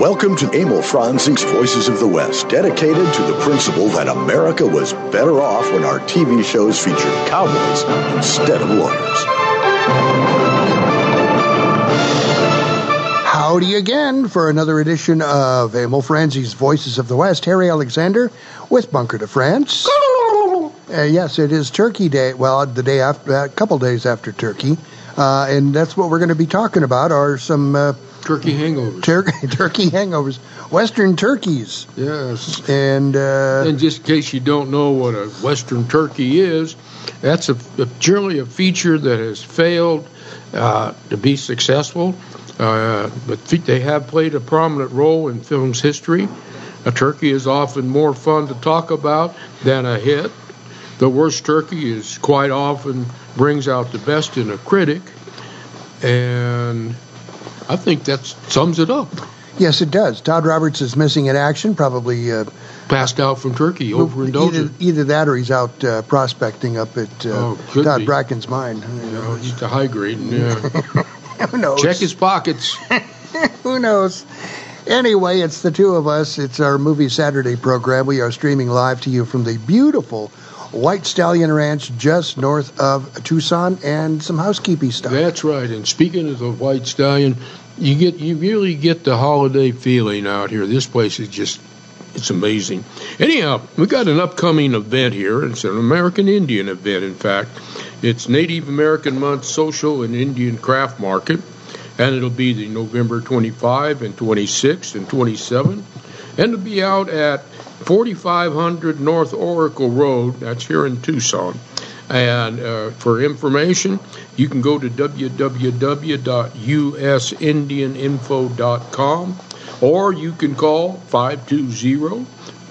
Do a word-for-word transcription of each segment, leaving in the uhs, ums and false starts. Welcome to Emil Franzik's Voices of the West, dedicated to the principle that America was better off when our T V shows featured cowboys instead of lawyers. Howdy again for another edition of Emil Franzik's Voices of the West. Harry Alexander with Bunker to France. Uh, yes, it is Turkey Day. Well, the day after, a uh, couple days after Turkey, uh, and that's what we're going to be talking about. Are some uh, turkey hangovers? Tur- turkey hangovers, Western turkeys. Yes, and uh, and just in case you don't know what a Western turkey is, that's a, a generally a feature that has failed uh, to be successful, uh, but they have played a prominent role in film's history. A turkey is often more fun to talk about than a hit. The worst turkey is quite often brings out the best in a critic, and I think that sums it up. Yes, it does. Todd Roberts is missing in action, probably uh, passed out from turkey, overindulgent. Either, either that, or he's out uh, prospecting up at uh, oh, Todd be. Bracken's mine. You know, he's the high grade. Yeah. Who knows? Check his pockets. Who knows? Anyway, it's the two of us. It's our Movie Saturday program. We are streaming live to you from the beautiful White Stallion Ranch, just north of Tucson, and some housekeeping stuff. That's right. And speaking of the White Stallion, you get you really get the holiday feeling out here. This place is just, it's amazing. Anyhow, we got an upcoming event here. It's an American Indian event, in fact. It's Native American Month Social and Indian Craft Market, and it'll be the November twenty-fifth and twenty-sixth and twenty-seventh. And it'll be out at forty-five hundred North Oracle Road, that's here in Tucson. And uh, for information, you can go to w w w dot u s indian info dot com, or you can call five two zero,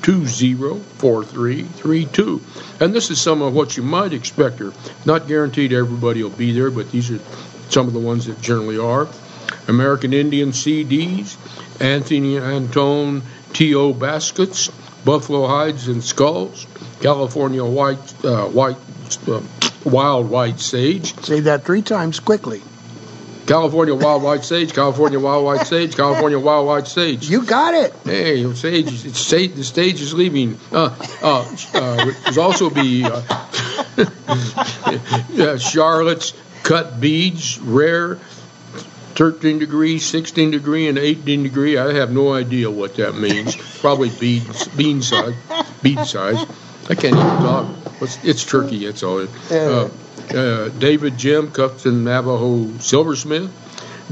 two zero four three three two. And this is some of what you might expect here. Not guaranteed everybody will be there, but these are some of the ones that generally are. American Indian C Ds, Anthony Antone T O baskets, buffalo hides and skulls, California white, uh, white, uh, wild white sage. Say that three times quickly. California wild white sage, California wild white sage, California wild white sage. You got it. Hey, sage, it's sage, the stage is leaving. Uh, uh, uh, there's also be uh, yeah, Charlotte's cut beads, rare. thirteen degree, sixteen degree, and eighteen degree. I have no idea what that means. Probably beans, bean size. Bean size. I can't even talk. It's, it's turkey, that's all. Uh, uh, David Jim, Custom Navajo Silversmith.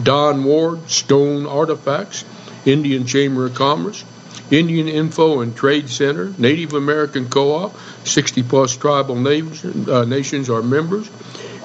Don Ward, Stone Artifacts. Indian Chamber of Commerce. Indian Info and Trade Center. Native American Co-op. sixty plus tribal nations, uh, nations are members.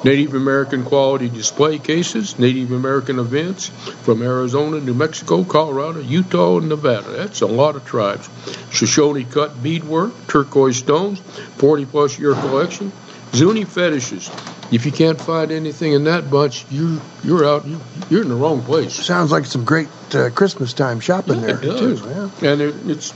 Native American quality display cases, Native American events from Arizona, New Mexico, Colorado, Utah, and Nevada. That's a lot of tribes. Shoshone cut beadwork, turquoise stones, forty plus year collection. Zuni fetishes. If you can't find anything in that bunch, you, you're out, you, you're in the wrong place. Sounds like some great uh, Christmas time shopping yeah, there, too. Yeah. And it, it's...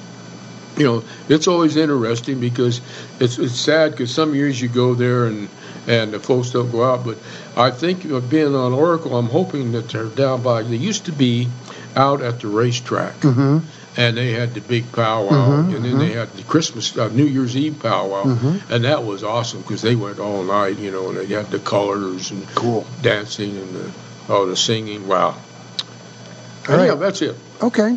You know, it's always interesting because it's it's sad because some years you go there and, and the folks don't go out. But I think being on Oracle, I'm hoping that they're down by. They used to be out at the racetrack, mm-hmm. and they had the big powwow, mm-hmm, and then mm-hmm. they had the Christmas, uh, New Year's Eve powwow, mm-hmm. and that was awesome because they went all night. You know, and they had the colors and cool dancing and the, all the singing. Wow! All right. Yeah, that's it. Okay.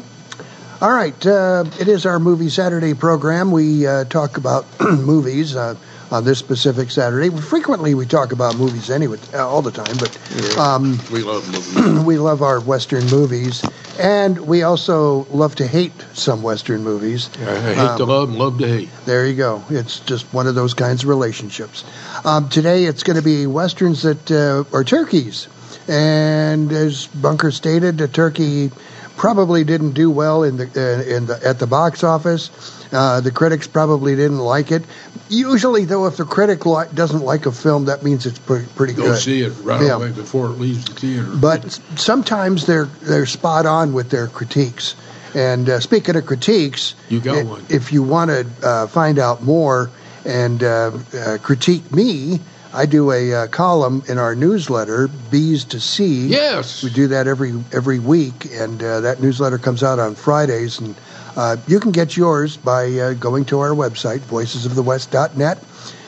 All right, uh, it is our Movie Saturday program. We uh, talk about movies uh, on this specific Saturday. Frequently we talk about movies anyway, uh, all the time, but yeah, um, we love movies. We love our Western movies, and we also love to hate some Western movies. Yeah, I hate um, to love and love to hate. There you go. It's just one of those kinds of relationships. Um, today it's going to be Westerns that uh, are turkeys, and as Bunker stated, a turkey probably didn't do well in the uh, in the at the box office. Uh, the critics probably didn't like it. Usually, though, if the critic li- doesn't like a film, that means it's pre- pretty Go good. Go see it right yeah. away before it leaves the theater. But sometimes they're they're spot on with their critiques. And uh, speaking of critiques, you got it, one. If you want to uh, find out more and uh, uh, critique me. I do a uh, column in our newsletter, B's to C. Yes. We do that every every week, and uh, that newsletter comes out on Fridays. And uh, you can get yours by uh, going to our website, voices of the west dot net.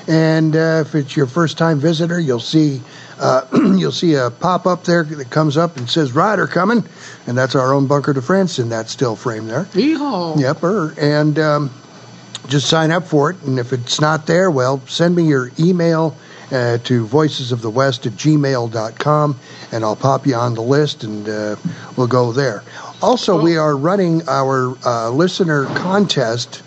And uh, if it's your first-time visitor, you'll see uh, you'll see a pop-up there that comes up and says, Rider coming. And that's our own Bunker to France in that still frame there. Yeehaw. Yep. And um, just sign up for it. And if it's not there, well, send me your email Uh, to voices of the west at gmail dot com, and I'll pop you on the list, and uh, we'll go there. Also, oh. we are running our uh, listener contest.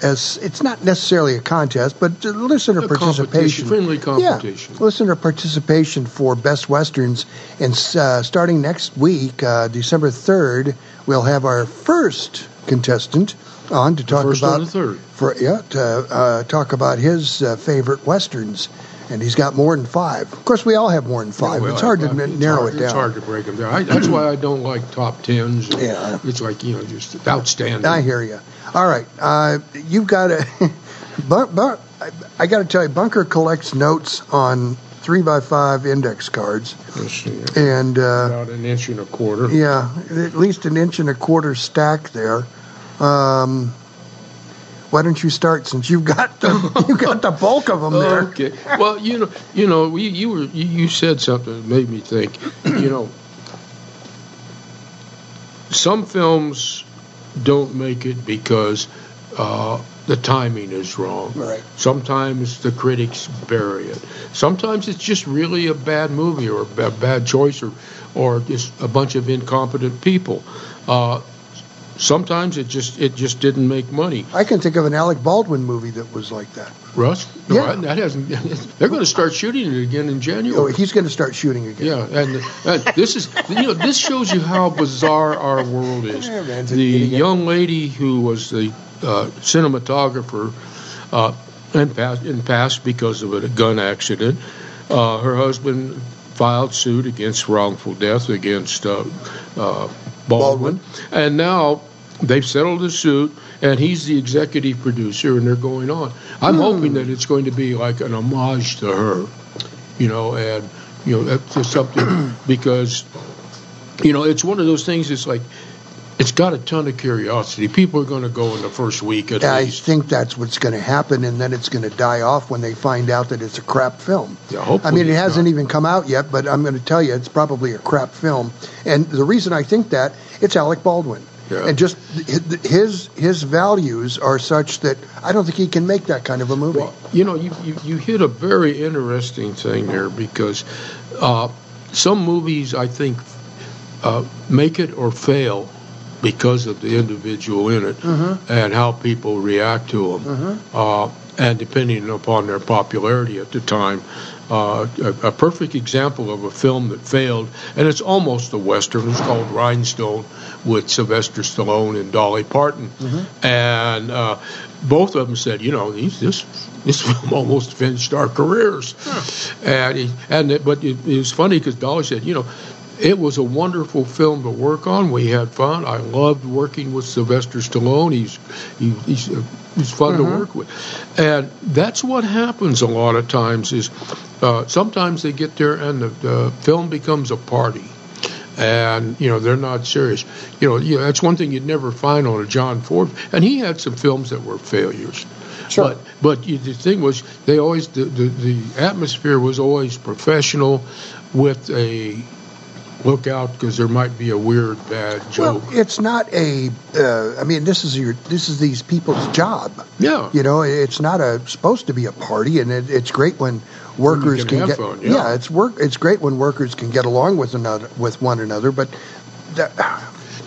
As it's not necessarily a contest, but listener a participation, competition, friendly competition. Yeah, listener participation for Best Westerns, and uh, starting next week, uh, December third, we'll have our first contestant on to talk the first about and the third. For, yeah, to uh, talk about his uh, favorite westerns. And he's got more than five. Of course, we all have more than five. Yeah, well, it's hard I, I, to it's narrow hard, it down. It's hard to break them down. I, that's why I don't like top tens. Yeah. It's like, you know, just outstanding. I hear you. All right. Uh, you've got to... but, but, I, I got to tell you, Bunker collects notes on three by five index cards. Let's see. And, uh, about an inch and a quarter. Yeah. At least an inch and a quarter stack there. Um... Why don't you start, since you've got the you got the bulk of them there? Okay. Well, you know, you know, you you, were, you you said something that made me think. You know, some films don't make it because uh, the timing is wrong. Right. Sometimes the critics bury it. Sometimes it's just really a bad movie or a bad choice or or just a bunch of incompetent people. Uh, Sometimes it just it just didn't make money. I can think of an Alec Baldwin movie that was like that. Russ? No, yeah. I, that hasn't. They're going to start shooting it again in January. Oh, he's going to start shooting again. Yeah, and, and this is you know this shows you how bizarre our world is. Yeah, the young lady who was the uh, cinematographer uh, and passed and passed because of a gun accident. Uh, her husband filed suit against wrongful death against. Uh, uh, Baldwin. Baldwin, and now they've settled the suit, and he's the executive producer, and they're going on. I'm mm. hoping that it's going to be like an homage to her, you know, and you know that's just something because, you know, it's one of those things. It's like it's got a ton of curiosity. People are going to go in the first week at I least. I think that's what's going to happen, and then it's going to die off when they find out that it's a crap film. Yeah, hopefully I mean, it hasn't not. even come out yet, but I'm going to tell you it's probably a crap film. And the reason I think that, it's Alec Baldwin. Yeah. And just his his values are such that I don't think he can make that kind of a movie. Well, you know, you, you, you hit a very interesting thing there because uh, some movies, I think, uh, make it or fail because of the individual in it uh-huh. and how people react to them, uh-huh. uh, and depending upon their popularity at the time. Uh, a, a perfect example of a film that failed, and it's almost a Western, it's called Rhinestone with Sylvester Stallone and Dolly Parton. Mm-hmm. And uh, both of them said, you know, these, this this film almost finished our careers. Huh. And, he, and it, But it, it was funny because Dolly said, you know, it was a wonderful film to work on. We had fun. I loved working with Sylvester Stallone. He's he, he's, uh, he's fun mm-hmm. to work with, and that's what happens a lot of times. Is uh, sometimes they get there and the, the film becomes a party, and you know they're not serious. You know, you know that's one thing you'd never find on a John Ford, and he had some films that were failures. Sure. But, but you, the thing was, they always the, the the atmosphere was always professional, with a look out because there might be a weird bad joke. Well, it's not a. Uh, I mean, this is your. This is these people's job. Yeah. You know, it's not a supposed to be a party, and it, it's great when workers you can, can get. Fun, yeah. yeah, it's work. It's great when workers can get along with another with one another, but. That,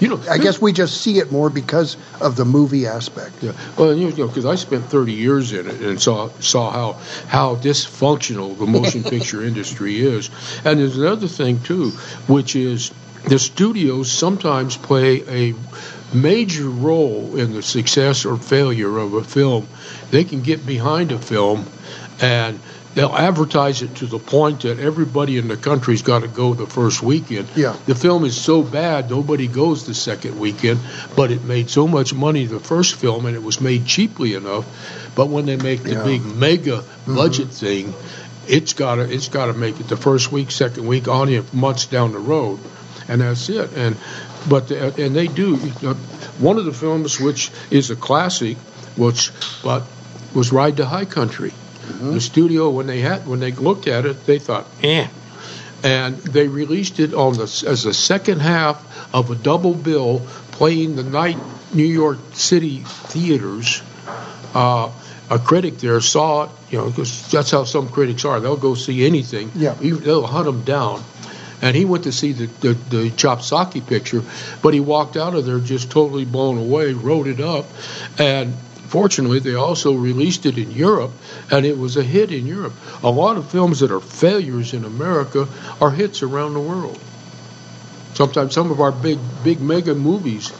You know, I guess we just see it more because of the movie aspect. Yeah, well, you know, because I spent thirty years in it and saw saw how how dysfunctional the motion picture industry is. And there's another thing too, which is the studios sometimes play a major role in the success or failure of a film. They can get behind a film and they'll advertise it to the point that everybody in the country's got to go the first weekend. Yeah. The film is so bad, nobody goes the second weekend, but it made so much money the first film, and it was made cheaply enough. But when they make the yeah. big mega budget mm-hmm. thing, it's got to it's got to make it the first week, second week audience months down the road, and that's it. And but and they do. One of the films which is a classic, which but was Ride the High Country. Mm-hmm. The studio when they had when they looked at it, they thought, eh. And they released it on the as the second half of a double bill, playing the night New York City theaters. Uh, a critic there saw it, you know, because that's how some critics are. They'll go see anything. Yeah. Even, they'll hunt them down. And he went to see the, the, the Chopsaki picture, but he walked out of there just totally blown away, wrote it up. And fortunately, they also released it in Europe, and it was a hit in Europe. A lot of films that are failures in America are hits around the world. Sometimes some of our big, big mega movies,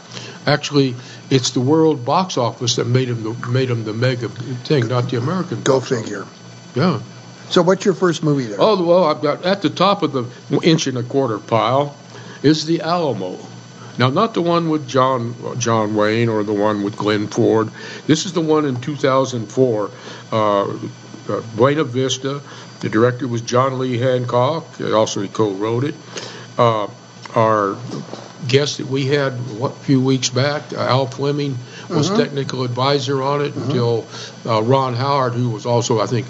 actually, it's the world box office that made them the, made them the mega thing, not the American. Go figure. Yeah. So what's your first movie there? Oh, well, I've got at the top of the inch and a quarter pile is The Alamo. Now, not the one with John John Wayne or the one with Glenn Ford. This is the one in two thousand four. Uh, uh, Buena Vista. The director was John Lee Hancock. Also, he co-wrote it. Uh, our guest that we had what, a few weeks back, uh, Al Fleming, was mm-hmm. technical advisor on it mm-hmm. until uh, Ron Howard, who was also, I think,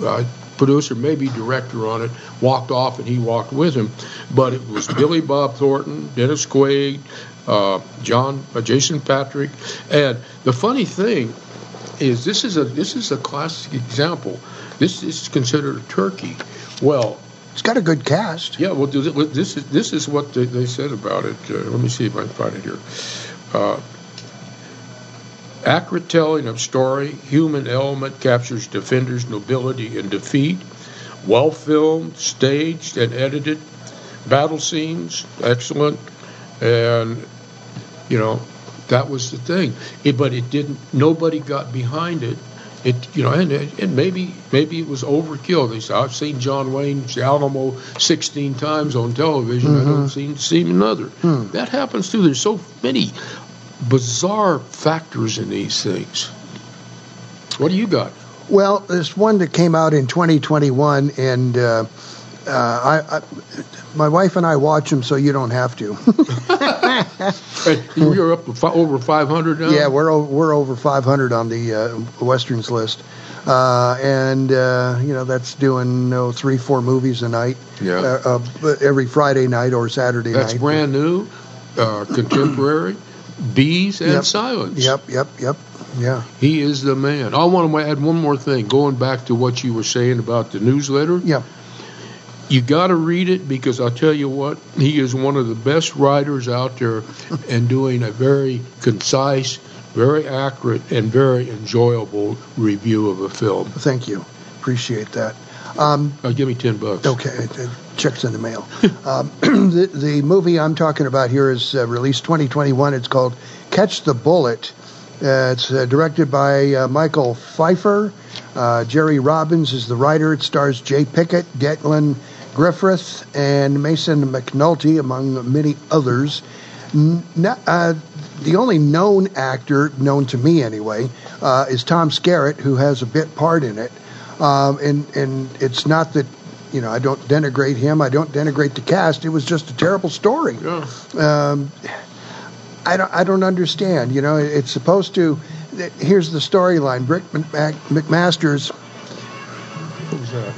uh, producer, maybe director on it, walked off and he walked with him. But it was Billy Bob Thornton, Dennis Quaid, uh, John, uh, Jason Patrick. And the funny thing is this is a this is a classic example. This is considered a turkey. Well, it's got a good cast. Yeah, well, this is this is what they, they said about it. Uh, let me see if I can find it here. Uh, Accurate telling of story, human element captures defenders' nobility and defeat. Well filmed, staged, and edited. Battle scenes, excellent. And, you know, that was the thing. It, but it didn't, nobody got behind it. It, you know, and, and maybe maybe it was overkill. They said, I've seen John Wayne's Alamo sixteen times on television. Mm-hmm. I don't seem to see another. Mm. That happens too. There's so many bizarre factors in these things. What do you got? Well, there's one that came out in twenty twenty-one, and uh, uh, I, I, my wife and I watch them, so you don't have to. You're up to over five hundred now? Yeah, we're we're over five hundred on the uh, Westerns list. Uh, and, uh, you know, that's doing oh, three, four movies a night, yeah. uh, uh, every Friday night or Saturday that's night. That's brand new, uh, contemporary. Bees and yep. silence. Yep, yep, yep. Yeah. He is the man. I want to add one more thing, going back to what you were saying about the newsletter. Yeah. You got to read it because I'll tell you what, he is one of the best writers out there and doing a very concise, very accurate, and very enjoyable review of a film. Thank you. Appreciate that. Um, uh, give me ten bucks. Okay, check's in the mail. um, the, the movie I'm talking about here is uh, released twenty twenty-one. It's called Catch the Bullet. Uh, it's uh, directed by uh, Michael Pfeiffer. Uh, Jerry Robbins is the writer. It stars Jay Pickett, Gatlin Griffith, and Mason McNulty, among many others. N- uh, the only known actor, known to me anyway, uh, is Tom Skerritt, who has a bit part in it. Um, and, and it's not that, you know, I don't denigrate him. I don't denigrate the cast. It was just a terrible story. Yeah. Um, I, don't, I don't understand. You know, it's supposed to. Here's the storyline. Brick McMaster's. What was that?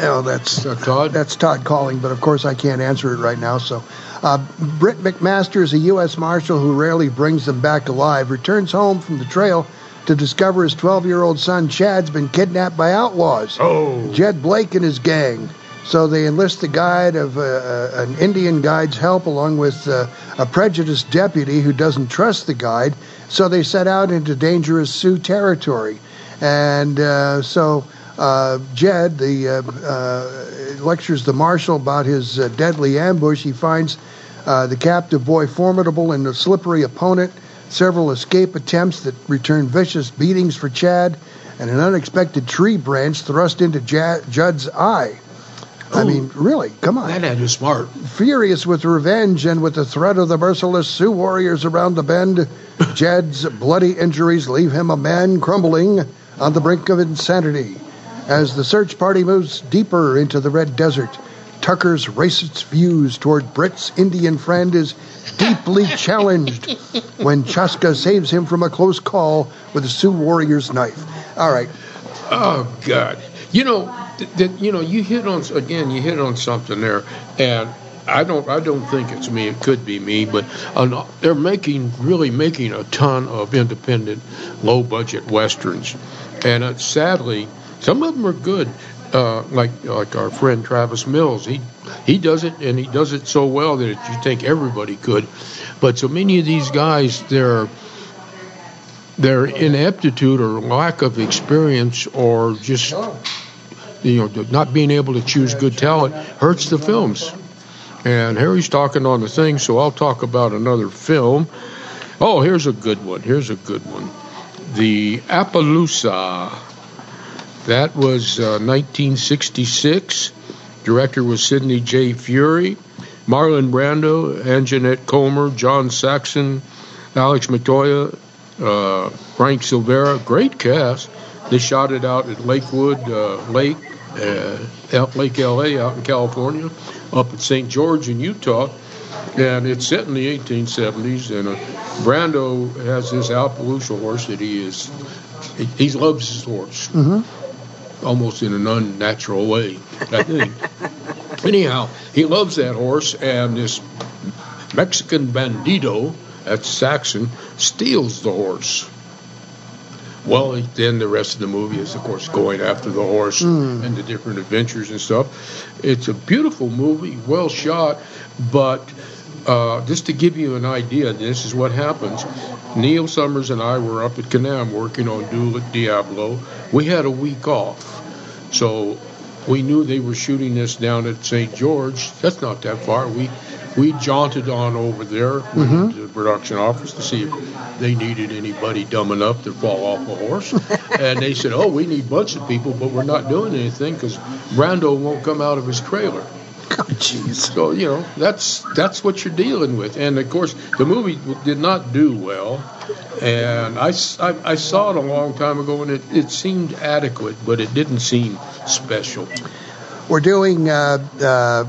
Oh, that's, that Todd? That's Todd calling, but of course I can't answer it right now. So, uh, Britt McMaster is a U S Marshal who rarely brings them back alive, returns home from the trail to discover his twelve-year-old son, Chad's been kidnapped by outlaws. Oh. Jed Blake and his gang. So they enlist the guide of uh, an Indian guide's help along with uh, a prejudiced deputy who doesn't trust the guide. So they set out into dangerous Sioux territory. And uh, so uh, Jed the uh, uh, lectures the marshal about his uh, deadly ambush. He finds uh, the captive boy formidable and a slippery opponent. Several escape attempts that return vicious beatings for Chad, and an unexpected tree branch thrust into J- Judd's eye. Ooh, I mean, really, come on. That ad is smart. Furious with revenge and with the threat of the merciless Sioux warriors around the bend, Jad's bloody injuries leave him a man crumbling on the brink of insanity. As the search party moves deeper into the red desert, Tucker's racist views toward Britt's Indian friend is deeply challenged when Chaska saves him from a close call with a Sioux warrior's knife. All right. Oh, God. You know, th- th- you know, you hit on, again, you hit on something there, and I don't I don't think it's me. It could be me, but uh, they're making really making a ton of independent, low-budget westerns. And uh, sadly, some of them are good, uh, like like our friend Travis Mills. He he does it, and he does it so well that you think everybody could. But so many of these guys, they're... their ineptitude or lack of experience or just, you know, not being able to choose good talent hurts the films. And Harry's talking on the thing, so I'll talk about another film. Oh, here's a good one. Here's a good one. The Appaloosa. That was uh, nineteen sixty-six. Director was Sidney J. Fury. Marlon Brando, Anjanette Comer, John Saxon, Alex Matoya, Uh, Frank Silvera, great cast. They shot it out at Lakewood uh, Lake, uh, out Lake L A, out in California, up at Saint George in Utah, and it's set in the eighteen seventies. And uh, Brando has this Appaloosa horse that he is, he, he loves his horse, mm-hmm. almost in an unnatural way, I think. Anyhow, he loves that horse, and this Mexican bandido, that's Saxon, steals the horse. Well, then the rest of the movie is, of course, going after the horse mm. and the different adventures and stuff. It's a beautiful movie, well shot, but uh, just to give you an idea, this is what happens. Neil Summers and I were up at Canam working on Duel at Diablo. We had a week off, so we knew they were shooting this down at Saint George. That's not that far. We We jaunted on over there mm-hmm. to the production office to see if they needed anybody dumb enough to fall off a horse. And they said, oh, we need a bunch of people, but we're not doing anything because Brando won't come out of his trailer. Oh, jeez. So, you know, that's that's what you're dealing with. And, of course, the movie did not do well. And I, I, I saw it a long time ago, and it, it seemed adequate, but it didn't seem special. We're doing... Uh, uh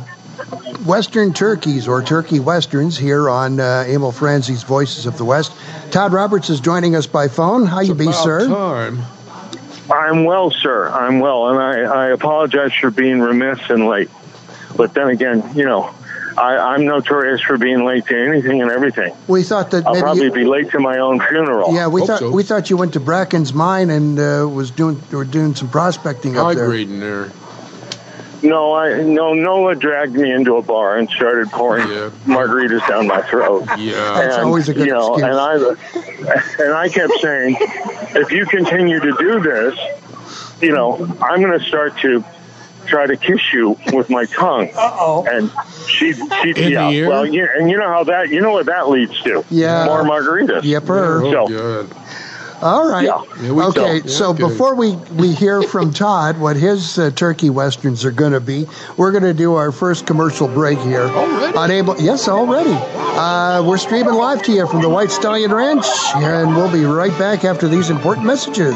Western Turkeys or Turkey Westerns here on uh, Emil Franzi's Voices of the West. Todd Roberts is joining us by phone. How it's you be, sir? Time. I'm well, sir. I'm well, and I, I apologize for being remiss and late. But then again, you know, I, I'm notorious for being late to anything and everything. We thought that I'll maybe probably you, be late to my own funeral. Yeah, we Hope thought so. we thought you went to Bracken's mine and uh, was doing were doing some prospecting up there. I'm reading there. No, I no. Noah dragged me into a bar and started pouring yeah. margaritas down my throat. Yeah, that's always a good you know, excuse. And I, and I kept saying, if you continue to do this, you know, I'm going to start to try to kiss you with my tongue. Uh oh. And she, she, In yeah. Well, yeah, and you know how that, you know what that leads to? Yeah, more margaritas. Yepper. Yeah, so. Good. All right. Yeah. Okay, yeah, so good. Before we, we hear from Todd what his uh, turkey westerns are going to be, we're going to do our first commercial break here. Already? Unable, yes, already. Uh, we're streaming live to you from the White Stallion Ranch, and we'll be right back after these important messages.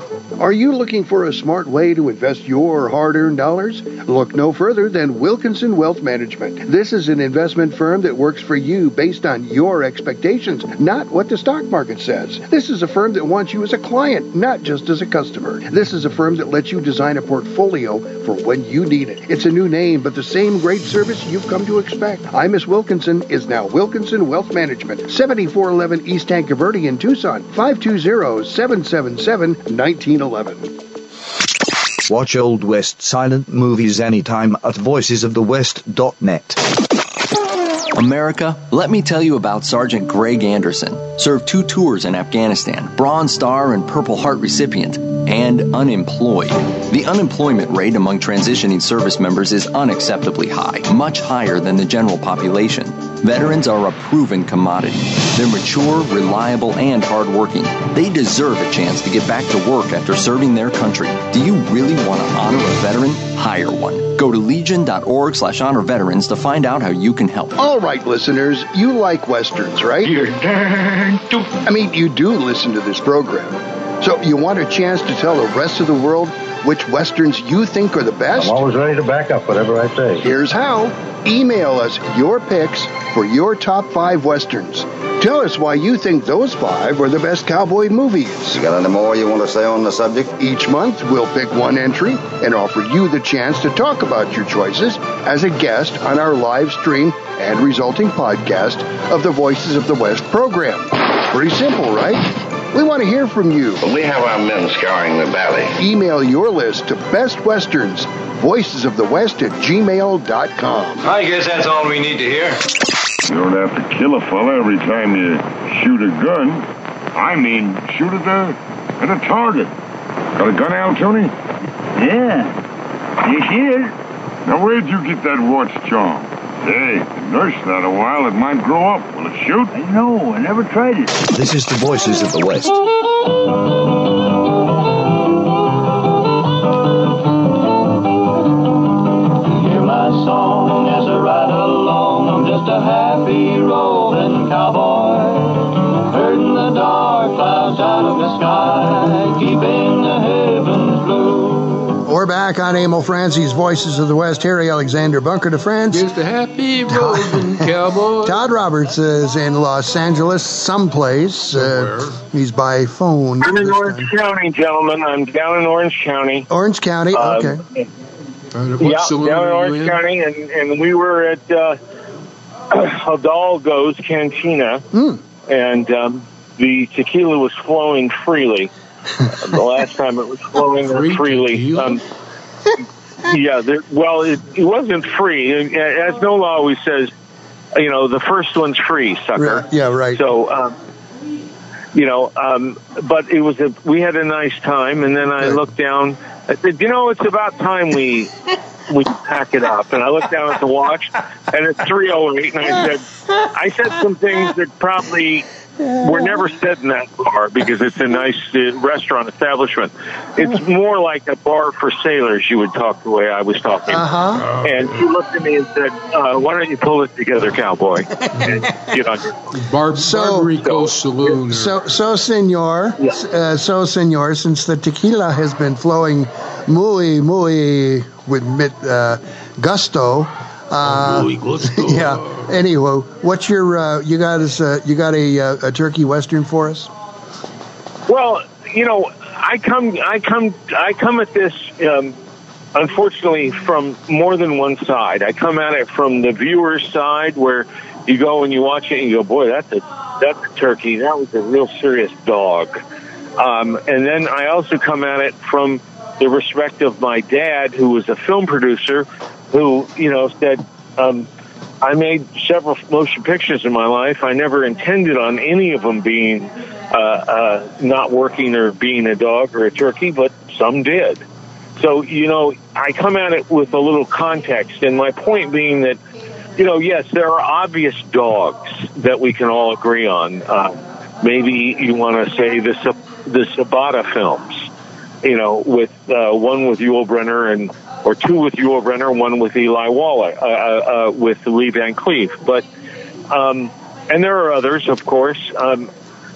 Are you looking for a smart way to invest your hard-earned dollars? Look no further than Wilkinson Wealth Management. This is an investment firm that works for you based on your expectations, not what the stock market says. This is a firm that wants you as a client, not just as a customer. This is a firm that lets you design a portfolio for when you need it. It's a new name, but the same great service you've come to expect. I Miss Wilkinson is now Wilkinson Wealth Management, seventy-four eleven East Tankerville in Tucson, five two zero, seven seven seven, one nine one one. Watch Old West silent movies anytime at voices of the west dot net. America, let me tell you about Sergeant Greg Anderson. Served two tours in Afghanistan, Bronze Star and Purple Heart recipient, and unemployed. The unemployment rate among transitioning service members is unacceptably high, much higher than the general population. Veterans are a proven commodity. They're mature, reliable, and hardworking. They deserve a chance to get back to work after serving their country. Do you really want to honor a veteran? Hire one. Go to legion.org slash honor veterans to find out how you can help. All right, listeners, you like Westerns, right? You're darn I mean, you do listen to this program. So you want a chance to tell the rest of the world which Westerns you think are the best? I'm always ready to back up whatever I say. Here's how. Email us your picks for your top five Westerns. Tell us why you think those five are the best cowboy movies. You got any more you want to say on the subject? Each month, we'll pick one entry and offer you the chance to talk about your choices as a guest on our live stream and resulting podcast of the Voices of the West program. Pretty simple, right? We want to hear from you. We have our men scouring the valley. Email your list to Best Westerns, voicesofthewest at gmail dot com. I guess that's all we need to hear. You don't have to kill a fella every time you shoot a gun. I mean, shoot at a, at a target. Got a gun, Al, Tony? Yeah. You should. Now, where'd you get that watch charm? Hey, nurse that a while. It might grow up. Will it shoot? I know. I never tried it. This is the Voices of the West. Hear my song as I ride along. I'm just a happy rolling cowboy, herding the dark clouds out of the sky, keeping the heavens blue. We're back on Emil Franzi's Voices of the West. Harry Alexander, Bunker to France. Just a happy rolling cowboy. Todd Roberts is in Los Angeles, someplace. Uh, he's by phone. I'm in Orange County, gentlemen. I'm down in Orange County. Orange County, okay. Um, yeah, down in Orange in? County, and, and we were at... Uh, Hidalgo's Cantina, mm. and um, the tequila was flowing freely. Uh, the last time it was flowing freely. Um, yeah, there, well, it, it wasn't free. As NOLA always says, you know, the first one's free, sucker. Right. Yeah, right. So, um, you know, um, but it was a, we had a nice time, and then I right. looked down. I said, you know, it's about time we... we pack it up, and I looked down at the watch, and it's three oh eight, and I said, I said some things that probably were never said in that bar, because it's a nice uh, restaurant establishment. It's more like a bar for sailors, you would talk the way I was talking. Uh-huh. And she looked at me and said, uh, why don't you pull it together, cowboy, and get on your... Bar- so, Barbarico Saloon. So, so, senor, yeah. uh, so, senor, since the tequila has been flowing muy, muy... with uh, gusto. Uh, yeah. Anywho, what's your uh, you got us uh, you got a, a turkey western for us? Well, you know, I come I come I come at this um, unfortunately from more than one side. I come at it from the viewer's side, where you go and you watch it and you go, boy, that's a that's a turkey. That was a real serious dog. Um, and then I also come at it from the respect of my dad, who was a film producer, who, you know, said, um, I made several motion pictures in my life. I never intended on any of them being uh, uh, not working or being a dog or a turkey, but some did. So, you know, I come at it with a little context, and my point being that, you know, yes, there are obvious dogs that we can all agree on. Uh, maybe you want to say the, the Sabata films. You know, with uh, one with Yul Brynner and or two with Yul Brynner, one with Eli Wallach, uh, uh, uh, with Lee Van Cleef. But um, and there are others, of course. Um,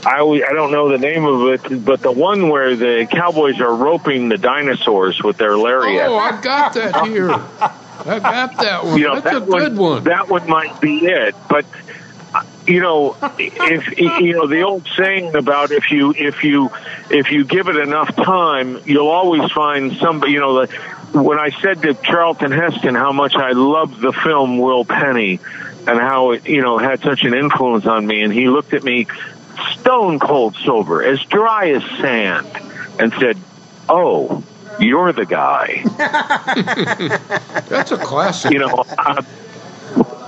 I I don't know the name of it, but the one where the cowboys are roping the dinosaurs with their lariat. Oh, I've got that here. I got that one. You know, That's that a one, good one. That one might be it, but you know, if you know the old saying about if you if you if you give it enough time, you'll always find somebody. You know, the, when I said to Charlton Heston how much I loved the film Will Penny and how it you know had such an influence on me, and he looked at me stone cold sober, as dry as sand, and said, "Oh, you're the guy." That's a classic. You know, uh,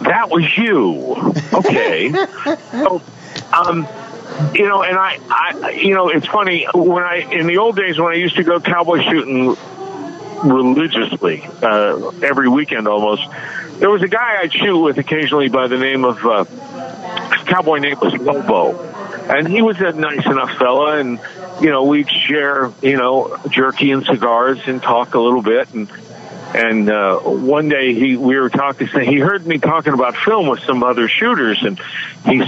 that was you. Okay. So, um, you know, and I, I, you know, it's funny when I, in the old days when I used to go cowboy shooting religiously, uh, every weekend almost, there was a guy I'd shoot with occasionally by the name of, uh, his cowboy name was Lobo. And he was a nice enough fella, and, you know, we'd share, you know, jerky and cigars and talk a little bit. And and uh, one day he we were talking, he heard me talking about film with some other shooters, and he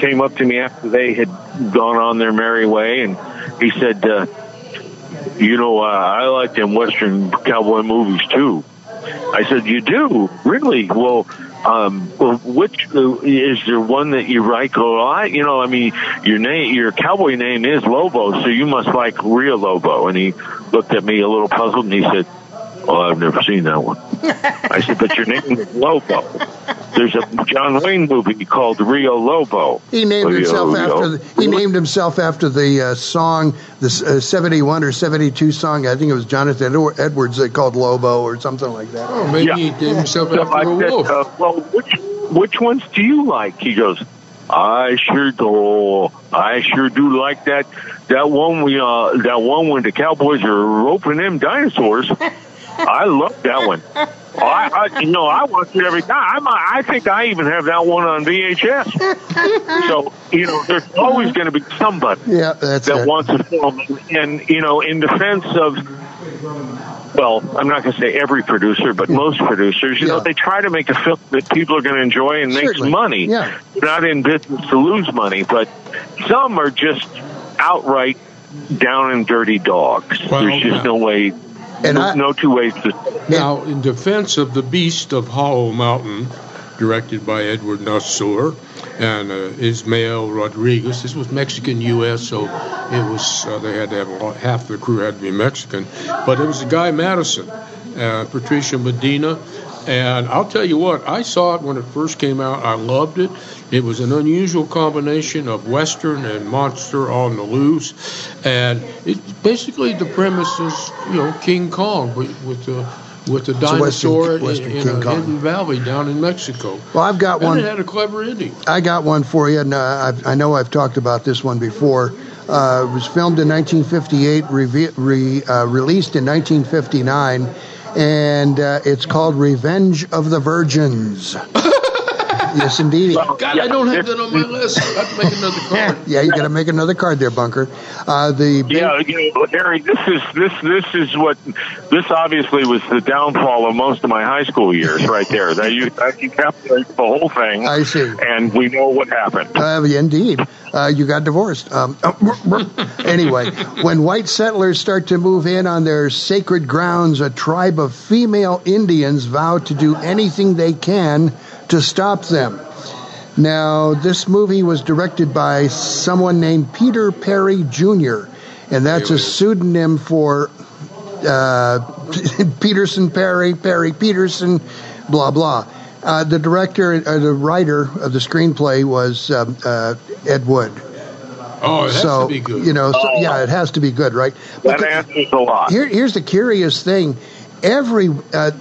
came up to me after they had gone on their merry way, and he said, uh, you know, uh, I like them Western cowboy movies, too. I said, you do? Really? Well... Um, well, which uh, is there one that you like a lot? You know, I mean, your name, your cowboy name is Lobo, so you must like Real Lobo. And he looked at me a little puzzled, and he said, "Oh, I've never seen that one." I said, "But your name is Lobo. There's a John Wayne movie called Rio Lobo." He named himself Rio, after the, he named himself after the uh, song, the uh, seventy-one or seventy-two song. I think it was Jonathan Edwards that called Lobo or something like that. Oh, maybe yeah. He named himself so after I a said, wolf. Uh, well, which which ones do you like? He goes, I sure do. I sure do like that. That one we uh, that one when the cowboys are roping them dinosaurs. I love that one. Oh, I, I, you know, I watch it every time. I, I think I even have that one on V H S. So, you know, there's always going to be somebody yeah, that's that it. wants a film. And, you know, in defense of, well, I'm not going to say every producer, but most producers, you yeah. know, they try to make a film that people are going to enjoy and Certainly. makes money. Yeah. They're not in business to lose money, but some are just outright down and dirty dogs. Well, there's just yeah. no way... And no, I, no two ways to... Now, in defense of The Beast of Hollow Mountain, directed by Edward Nasur and uh, Ismael Rodriguez, this was Mexican U S, so it was uh, they had to have half the crew had to be Mexican, but it was Guy Madison, uh, Patricia Medina, and I'll tell you what, I saw it when it first came out. I loved it. It was an unusual combination of Western and monster on the loose, and it basically the premise is, you know, King Kong with, with the with the dinosaur Western, Western in the Hidden Valley down in Mexico. Well, I've got and one. It had a clever ending. I got one for you, and uh, I know I've talked about this one before. Uh, it was filmed in nineteen fifty-eight, re- re- uh, released in nineteen fifty-nine, and uh, it's called Revenge of the Virgins. Yes, indeed. God, I don't have that on my list. I have to make another card. Yeah, you got to make another card there, Bunker. Uh, the big- yeah, you know, Harry. This is this this is what this obviously was the downfall of most of my high school years, right there. That you that you capitalized the whole thing. I see. And we know what happened. Uh, indeed, uh, you got divorced. Um, anyway, when white settlers start to move in on their sacred grounds, a tribe of female Indians vow to do anything they can to stop them. Now, this movie was directed by someone named Peter Perry Junior, and that's a pseudonym for uh, Peterson Perry, Perry Peterson, blah, blah. Uh, the director, uh, the writer of the screenplay was um, uh, Ed Wood. Oh, it has so, to be good. You know, so, oh. Yeah, it has to be good, right? But that the, answers a lot. Here, here's the curious thing. Every... Uh,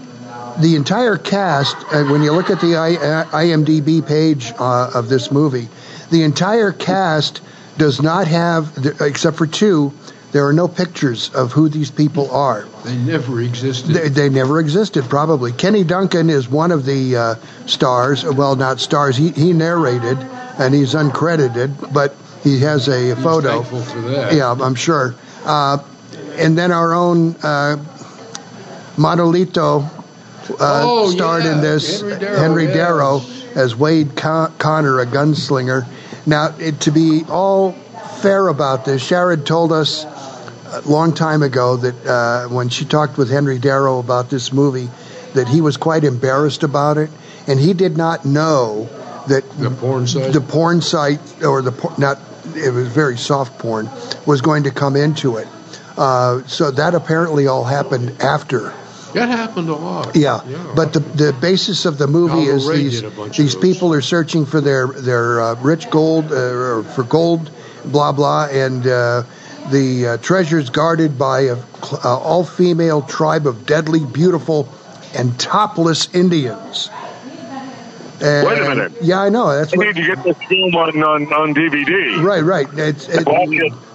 The entire cast, uh, when you look at the I, uh, IMDb page uh, of this movie, the entire cast does not have, th- except for two, there are no pictures of who these people are. They never existed. They, they never existed, probably. Kenny Duncan is one of the uh, stars. Well, not stars. He, he narrated, and he's uncredited, but he has a he's photo. Thankful for that. Yeah, I'm sure. Uh, and then our own uh, Manolito... Uh, oh, starred yeah. in this Henry Darrow, Henry Darrow yes. as Wade Con- Connor, a gunslinger. Now, it, to be all fair about this. Sharad told us a long time ago that uh, when she talked with Henry Darrow about this movie, that he was quite embarrassed about it, and he did not know that the porn site, the porn site or the por- not it was very soft porn, was going to come into it. Uh, so that apparently all happened after. That happened a lot. Yeah, yeah. But the the basis of the movie is these these people are searching for their their uh, rich gold uh, or for gold, blah blah, and uh, the uh, treasure is guarded by a uh, all female tribe of deadly, beautiful, and topless Indians. And, Wait a minute. And, yeah, I know. That's I what, need to get this film on, on, on D V D. Right, right. It's, it,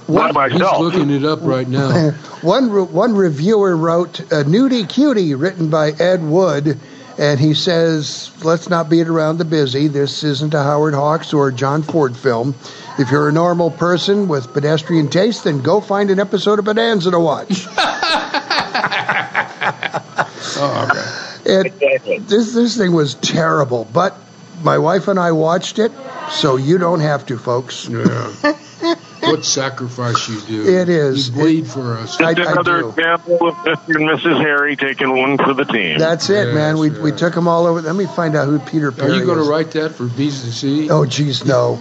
one, by he's looking it up right now. one one reviewer wrote uh, "Nudie Cutie," written by Ed Wood, and he says, "Let's not beat around the busy. This isn't a Howard Hawks or a John Ford film. If you're a normal person with pedestrian taste, then go find an episode of Bonanza to watch." Oh, okay. It, this this thing was terrible, but my wife and I watched it, so you don't have to, folks. Yeah. What sacrifice you do. It is. You bleed it, for us. Just I, another I do. example of Mister and Missus Harry taking one for the team. That's it, yes, man. We yeah. we took them all over. Let me find out who Peter Perry is. Are you going to write that for B C C? Oh, geez, no.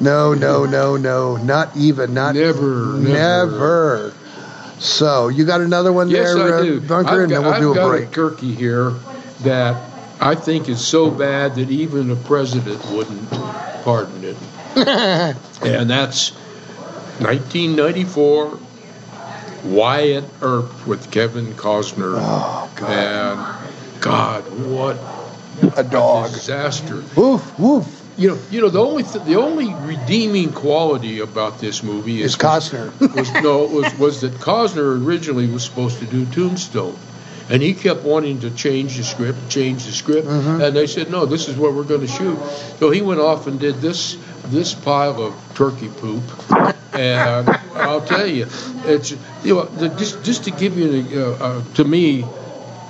no, no, no, no. Not even. Not Never. Never. never. So, you got another one yes, there, I do. Bunker, I've and got, then we'll I've do a got break. I've got a turkey here that I think is so bad that even the president wouldn't pardon it. And that's nineteen ninety-four, Wyatt Earp with Kevin Costner. Oh, God. And, God, what a dog. A disaster. Woof, woof. You know, you know the only th- the only redeeming quality about this movie is Costner. Was, no, it was was that Costner originally was supposed to do Tombstone, and he kept wanting to change the script, change the script, mm-hmm. and they said no, this is what we're going to shoot. So he went off and did this this pile of turkey poop, and I'll tell you, it's you know the, just just to give you the, uh, uh, to me,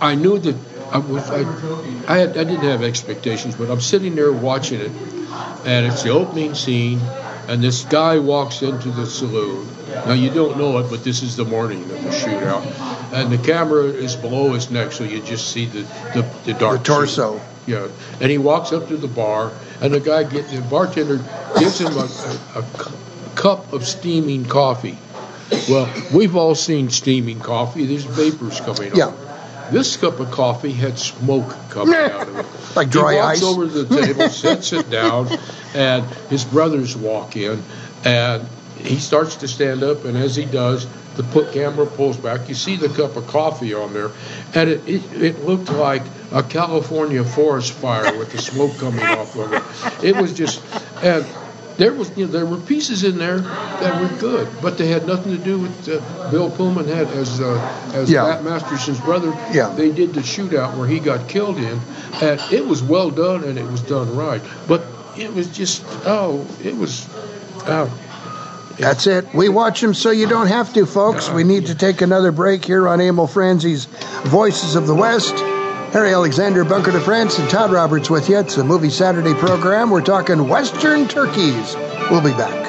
I knew that. I, was, I, I, had, I didn't have expectations, but I'm sitting there watching it, and it's the opening scene, and this guy walks into the saloon. Now, you don't know it, but this is the morning of the shootout. And the camera is below his neck, so you just see the, the, the dark The torso. Scene. Yeah. And he walks up to the bar, and the guy, get, the bartender gives him a, a, a cup of steaming coffee. Well, we've all seen steaming coffee. There's vapors coming yeah. on. This cup of coffee had smoke coming out of it. Like dry ice. He walks ice. over to the table, sets it down, and his brothers walk in, and he starts to stand up, and as he does, the put camera pulls back. You see the cup of coffee on there, and it, it, it looked like a California forest fire with the smoke coming off of it. It was just... and. There was, you know, there were pieces in there that were good, but they had nothing to do with uh, Bill Pullman had as uh, as yeah. Pat Masterson's brother. Yeah. They did the shootout where he got killed in, and it was well done and it was done right. But it was just oh, it was. Uh, That's it. We watch them so you don't have to, folks. Uh, we need yeah. to take another break here on Emil Franzi's Voices of the West. Harry Alexander, Bunker to France, and Todd Roberts with you. It's a Movie Saturday program. We're talking Western turkeys. We'll be back.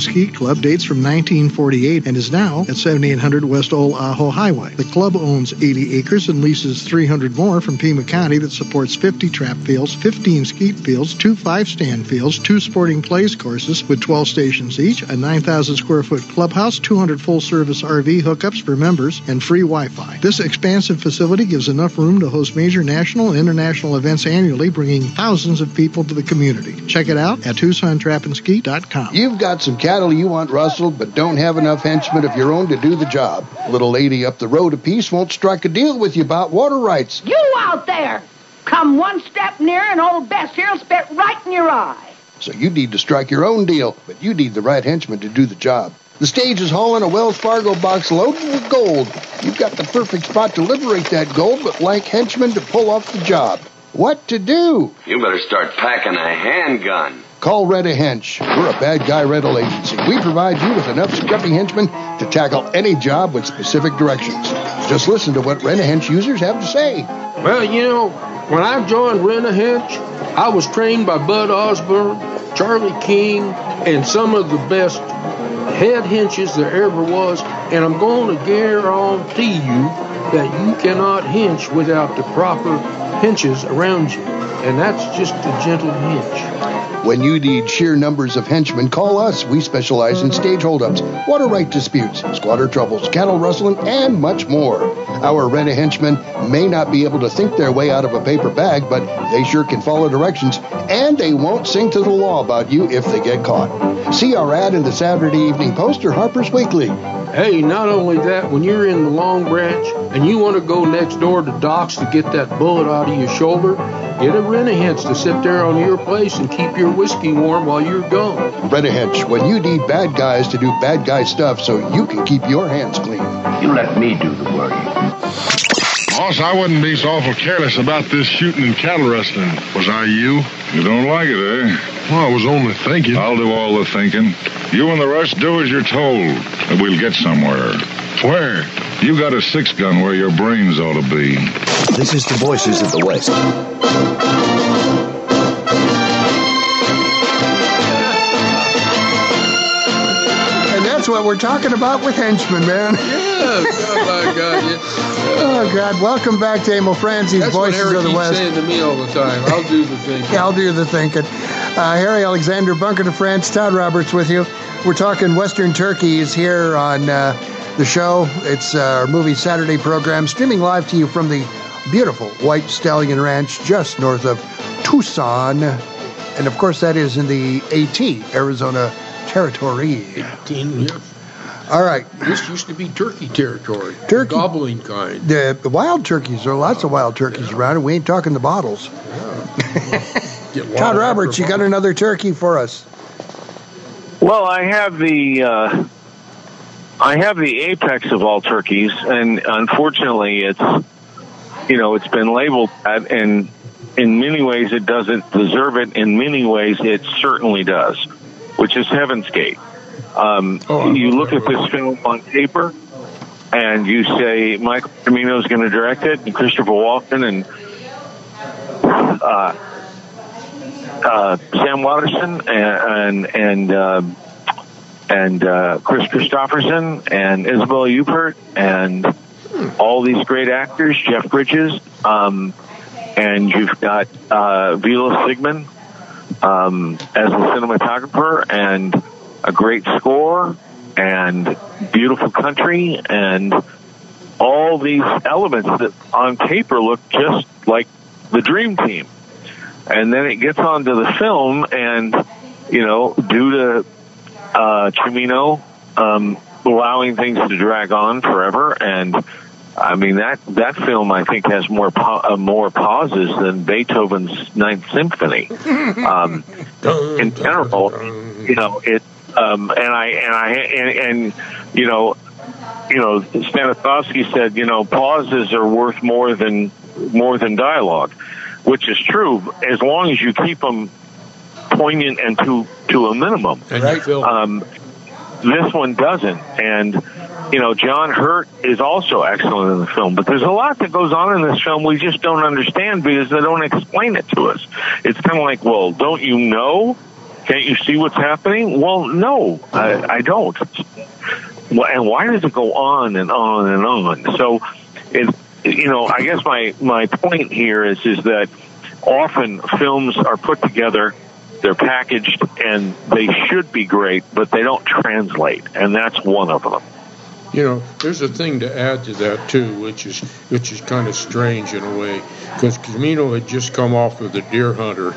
Ski Club dates from nineteen forty-eight and is now at seventy-eight hundred West Old Ajo Highway. The club owns eighty acres and leases three hundred more from Pima County that supports fifty trap fields, fifteen skeet fields, two five-stand fields, two sporting plays courses with twelve stations each, a nine thousand square foot clubhouse, two hundred full-service R V hookups for members, and free Wi-Fi. This expansive facility gives enough room to host major national and international events annually, bringing thousands of people to the community. Check it out at Tucson Trap and Ski dot com. You've got some cat- Cattle you want rustled, but don't have enough henchmen of your own to do the job. Little lady up the road a piece won't strike a deal with you about water rights. You out there! Come one step near and old Bess here'll spit right in your eye. so you need to strike your own deal, but you need the right henchman to do the job. The stage is hauling a Wells Fargo box loaded with gold. You've got the perfect spot to liberate that gold, but lack henchmen to pull off the job. What to do? You better start packing a handgun. Call Red a Hench. We're a bad guy rental agency. We provide you with enough scruffy henchmen to tackle any job with specific directions. Just listen to what Red a Hench users have to say. Well, you know, when I joined Red a Hench, I was trained by Bud Osborne, Charlie King, and some of the best head henches there ever was. And I'm going to guarantee you that you cannot hench without the proper henches around you. And that's just a gentle hench. When you need sheer numbers of henchmen, call us. We specialize in stage holdups, water right disputes, squatter troubles, cattle rustling, and much more. Our rent-a-henchmen may not be able to think their way out of a paper bag, but they sure can follow directions, and they won't sing to the law about you if they get caught. See our ad in the Saturday Evening Post or Harper's Weekly. Hey, not only that, when you're in the Long Branch and you want to go next door to Doc's to get that bullet out of your shoulder, get a Rent-A-Hench to sit there on your place and keep your whiskey warm while you're gone. Rent-A-Hench, when you need bad guys to do bad guy stuff so you can keep your hands clean. You let me do the work. Boss, I wouldn't be so awful careless about this shooting and cattle rustling. Was I you? You don't like it, eh? Well, I was only thinking. I'll do all the thinking. You and the rest do as you're told, and we'll get somewhere. Where? You got a six-gun where your brains ought to be. This is the Voices of the West. And that's what we're talking about with henchmen, man. Yes. Oh, my God. Yes. Oh, God. Welcome back to Emil Franzi's Voices of the West. That's what Harry keeps saying to me all the time. I'll do the thinking. Yeah, I'll do the thinking. Uh, Harry Alexander, Bunker to France, Todd Roberts with you. We're talking Western turkeys here on uh, the show. It's uh, our Movie Saturday program, streaming live to you from the beautiful White Stallion Ranch just north of Tucson. And, of course, that is in the AT, Arizona Territory. eighteen, yes. All right. This used to be turkey territory. Turkey. The gobbling kind. The, the wild turkeys. There are lots of wild turkeys yeah. around, and we ain't talking the bottles. Yeah. Todd Roberts, you got another turkey for us? Well, I have the uh, I have the apex of all turkeys, and unfortunately, it's you know it's been labeled that, and in many ways it doesn't deserve it. In many ways, it certainly does, which is Heaven's Gate. Um, oh, you look at this film on paper, and you say Michael Cimino is going to direct it, and Christopher Walken, and uh, Uh, Sam Waterston and and and, uh, and uh, Kris Kristofferson and Isabel Huppert and all these great actors, Jeff Bridges, um, and you've got uh, Vila Sigmund um, as the cinematographer and a great score and beautiful country and all these elements that on paper look just like the dream team. And then it gets onto the film, and, you know, due to uh, Cimino um, allowing things to drag on forever, and, I mean, that, that film, I think, has more pa- uh, more pauses than Beethoven's Ninth Symphony. Um, in general, you know, it, um, and I, and I, and, and you know, you know, Stanislavski said, you know, pauses are worth more than, more than dialogue. Which is true, as long as you keep them poignant and to to a minimum. Right. Um, this one doesn't. And, you know, John Hurt is also excellent in the film. But there's a lot that goes on in this film we just don't understand because they don't explain it to us. It's kind of like, well, don't you know? Can't you see what's happening? Well, no, I, I don't. And why does it go on and on and on? So it's... You know, I guess my, my point here is is that often films are put together, they're packaged, and they should be great, but they don't translate, and that's one of them. You know, there's a thing to add to that, too, which is which is kind of strange in a way, because Cimino had just come off of The Deer Hunter,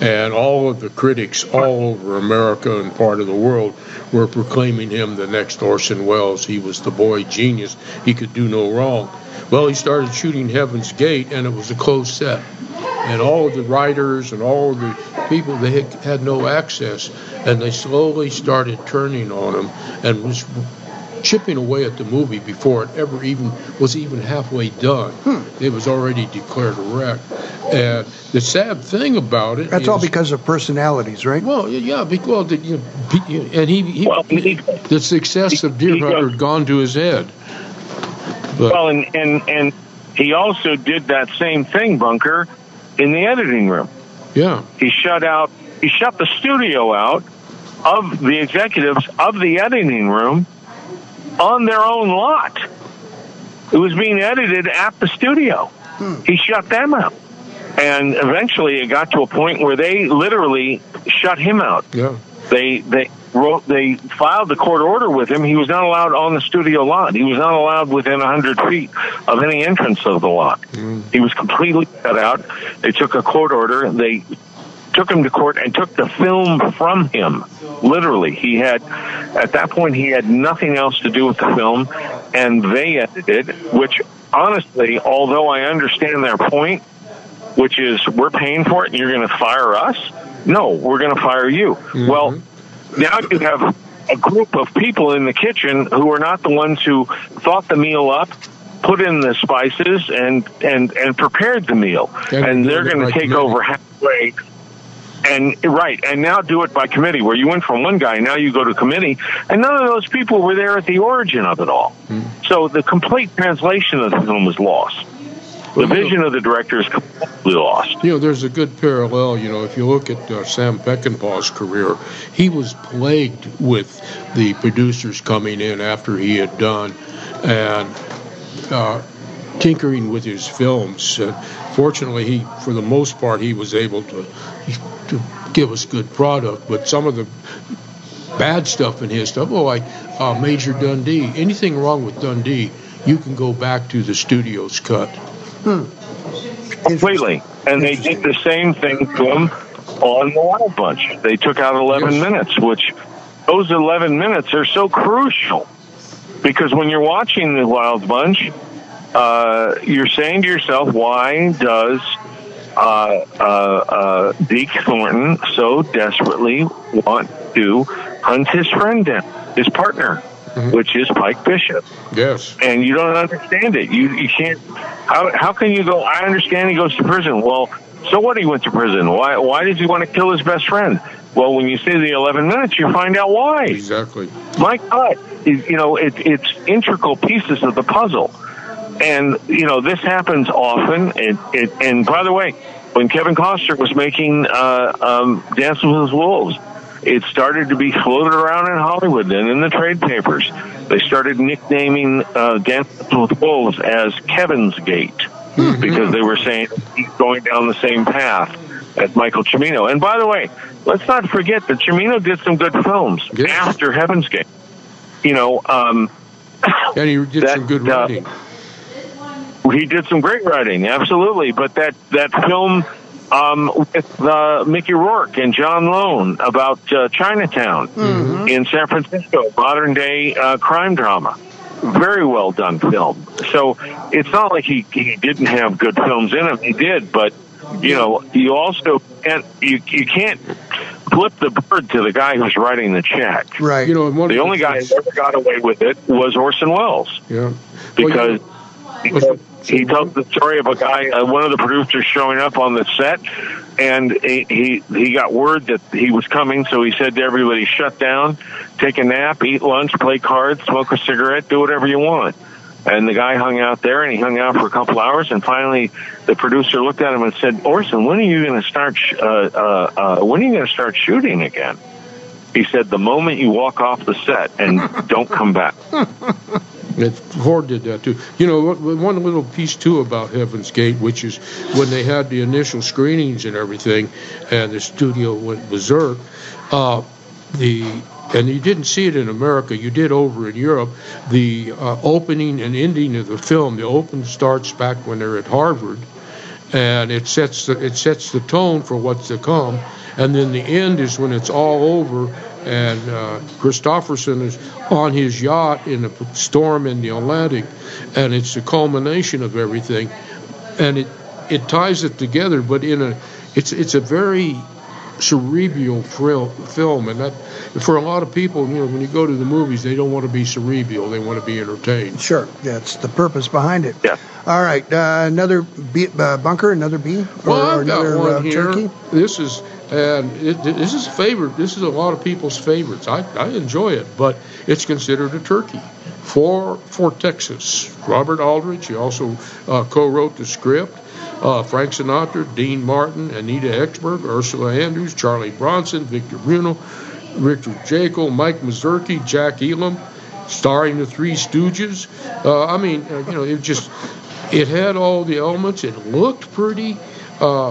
and all of the critics all over America and part of the world were proclaiming him the next Orson Welles. He was the boy genius. He could do no wrong. Well, he started shooting Heaven's Gate, and it was a closed set. And all of the writers and all of the people they had no access, and they slowly started turning on him and was chipping away at the movie before it ever even was even halfway done. Hmm. It was already declared a wreck. And the sad thing about it that's is, all because of personalities, right? Well, yeah, because the, you know, and he, he well, the success he, of Deer Hunter had gone to his head. But, well, and, and and he also did that same thing, Bunker, in the editing room. Yeah, he shut out. He shut the studio out of the executives of the editing room. On their own lot. It was being edited at the studio. Hmm. He shut them out. And eventually it got to a point where they literally shut him out. Yeah. They they wrote they filed the court order with him. He was not allowed on the studio lot. He was not allowed within one hundred feet of any entrance of the lot. Hmm. He was completely shut out. They took a court order. They took him to court and took the film from him. Literally, he had, at that point, he had nothing else to do with the film, and they edited it, which, honestly, although I understand their point, which is, we're paying for it and you're going to fire us? No, we're going to fire you. Mm-hmm. Well, now you have a group of people in the kitchen who are not the ones who thought the meal up, put in the spices, and, and, and prepared the meal, and, and they're going to take minute. over halfway. And right, and now do it by committee, where you went from one guy, now you go to committee, and none of those people were there at the origin of it all. Mm. So the complete translation of the film was lost. The vision of the director is completely lost. You know, there's a good parallel. You know, if you look at uh, Sam Peckinpah's career, he was plagued with the producers coming in after he had done and uh, tinkering with his films. Uh, fortunately, he, for the most part, he was able to... He, to give us good product, but some of the bad stuff in his stuff, oh, like uh, Major Dundee, anything wrong with Dundee, you can go back to the studio's cut. Hmm. Completely. And they did the same thing to him on The Wild Bunch. They took out eleven yes. minutes, which those eleven minutes are so crucial, because when you're watching The Wild Bunch, uh, you're saying to yourself, why does... Uh, uh, uh, Deke Thornton so desperately want to hunt his friend down, his partner, mm-hmm. which is Pike Bishop. Yes. And you don't understand it. You you can't. How how can you go? I understand he goes to prison. Well, so what? He went to prison. Why why did he want to kill his best friend? Well, when you see the eleven minutes, you find out why. Exactly. My God, it, you know it, it's integral pieces of the puzzle. And, you know, this happens often. It, it, and, by the way, when Kevin Costner was making uh, um, Dances with Wolves, it started to be floated around in Hollywood and in the trade papers. They started nicknaming uh, Dances with Wolves as Kevin's Gate mm-hmm. because they were saying he's going down the same path as Michael Cimino. And, by the way, let's not forget that Cimino did some good films yeah. after Heaven's Gate. You know, um, and he did that, some good writing. Uh, He did some great writing, absolutely. But that, that film um, with uh, Mickey Rourke and John Lone about uh, Chinatown mm-hmm. in San Francisco, modern-day uh, crime drama, very well-done film. So it's not like he, he didn't have good films in him. He did, but, you know, you also can't, you, you can't flip the bird to the guy who's writing the check. Right. You know, the only guy who ever got away with it was Orson Welles. Yeah. Because... Well, you know, Because he tells the story of a guy, uh, one of the producers showing up on the set, and he, he he got word that he was coming, so he said to everybody, shut down, take a nap, eat lunch, play cards, smoke a cigarette, do whatever you want. And the guy hung out there, and he hung out for a couple hours, and finally the producer looked at him and said, Orson, when are you going to start, sh- uh, uh, uh, when are you going to start shooting again? He said, the moment you walk off the set and don't come back. Ford did that too. You know, one little piece too about Heaven's Gate, which is when they had the initial screenings and everything, and the studio went berserk. Uh, the and you didn't see it in America. You did over in Europe. The uh, opening and ending of the film. The open starts back when they're at Harvard, and it sets the, it sets the tone for what's to come. And then the end is when it's all over. And uh, Kristofferson is on his yacht in a storm in the Atlantic, and it's the culmination of everything, and it, it ties it together. But in a, it's it's a very cerebral thrill, film, and that for a lot of people, you know, when you go to the movies, they don't want to be cerebral; they want to be entertained. Sure, that's the purpose behind it. Yeah. All right, uh, another B, uh, bunker, another B, or, well, or another got one uh, here. Turkey. This is. And it, this is a favorite. This is a lot of people's favorites. I, I enjoy it, but it's considered a turkey for for Texas. Robert Aldrich, he also uh, co-wrote the script. Uh, Frank Sinatra, Dean Martin, Anita Ekberg, Ursula Andrews, Charlie Bronson, Victor Bruno, Richard Jekyll, Mike Mazurki, Jack Elam, starring the Three Stooges. Uh, I mean, uh, you know, it just it had all the elements. It looked pretty. Uh,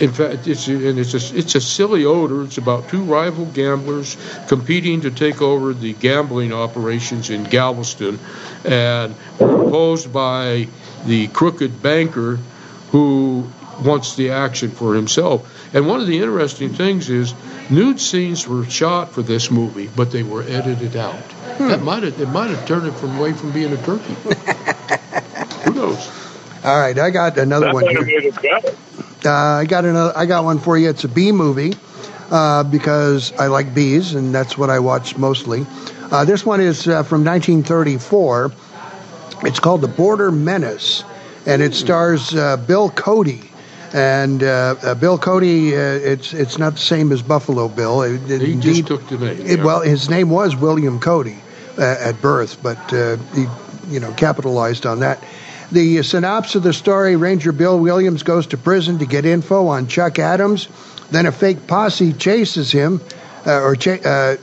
In fact, it's and it's a, it's a silly odor. It's about two rival gamblers competing to take over the gambling operations in Galveston, and they're opposed by the crooked banker who wants the action for himself. And one of the interesting things is nude scenes were shot for this movie, but they were edited out. Hmm. That might have, it might have turned it from away from being a turkey. Who knows? All right, I got another That's one like here. Uh, I got another. I got one for you. It's a bee movie uh, because I like bees, and that's what I watch mostly. Uh, this one is uh, from nineteen thirty-four. It's called The Border Menace, and it stars uh, Bill Cody. And uh, uh, Bill Cody, uh, it's it's not the same as Buffalo Bill. It, it, he indeed, just took the name. It, well, his name was William Cody uh, at birth, but uh, he, you know, capitalized on that. The synopsis of the story, Ranger Bill Williams goes to prison to get info on Chuck Adams. Then a fake posse chases him, uh, or cha- uh,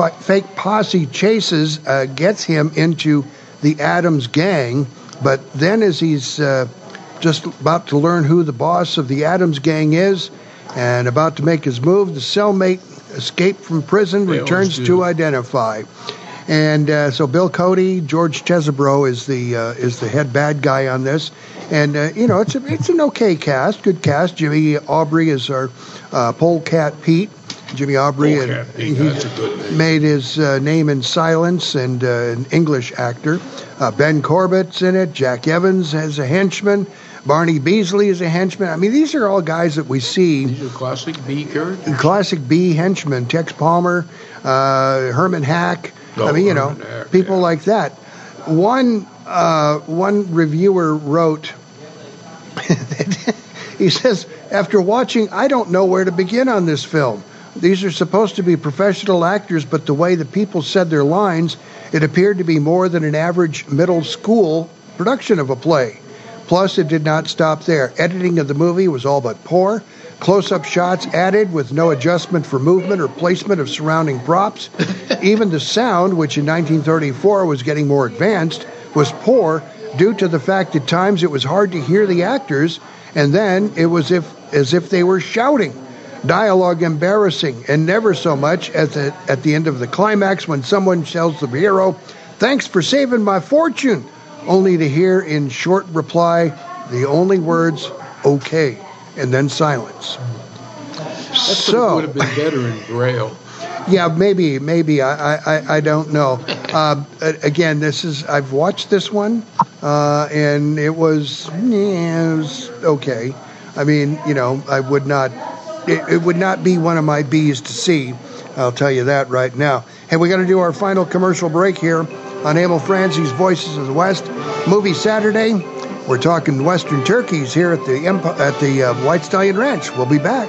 uh, fake posse chases, uh, gets him into the Adams gang. But then as he's uh, just about to learn who the boss of the Adams gang is and about to make his move, the cellmate escaped from prison, they returns to identify. And uh, so Bill Cody, George Chesebro is the uh, is the head bad guy on this, and uh, you know it's a, it's an okay cast, good cast. Jimmy Aubrey is our uh, polecat Pete. Jimmy Aubrey, polecat and Pete, he that's a good name. Made his uh, name in silence, and uh, an English actor. Uh, Ben Corbett's in it. Jack Evans as a henchman. Barney Beasley is a henchman. I mean, these are all guys that we see. These are classic B characters. Classic B henchmen. Tex Palmer, uh, Herman Hack. I mean, you know, people yeah. like that. One uh, one reviewer wrote, he says, after watching, I don't know where to begin on this film. These are supposed to be professional actors, but the way the people said their lines, it appeared to be more than an average middle school production of a play. Plus, it did not stop there. Editing of the movie was all but poor. Close-up shots added with no adjustment for movement or placement of surrounding props. Even the sound, which in nineteen thirty-four was getting more advanced, was poor due to the fact at times it was hard to hear the actors, and then it was if, as if they were shouting. Dialogue embarrassing, and never so much as at, at the end of the climax when someone tells the hero, "Thanks for saving my fortune," only to hear in short reply the only words, "Okay," and then silence. That's so would have been better in Braille. Yeah, maybe, maybe. I, I, I don't know. Uh, again, this is I've watched this one, uh, and it was, yeah, it was okay. I mean, you know, I would not. It, it would not be one of my B's to see. I'll tell you that right now. Hey, we got to do our final commercial break here on Emil Franzi's Voices of the West Movie Saturday. We're talking Western turkeys here at the at the uh, White Stallion Ranch. We'll be back.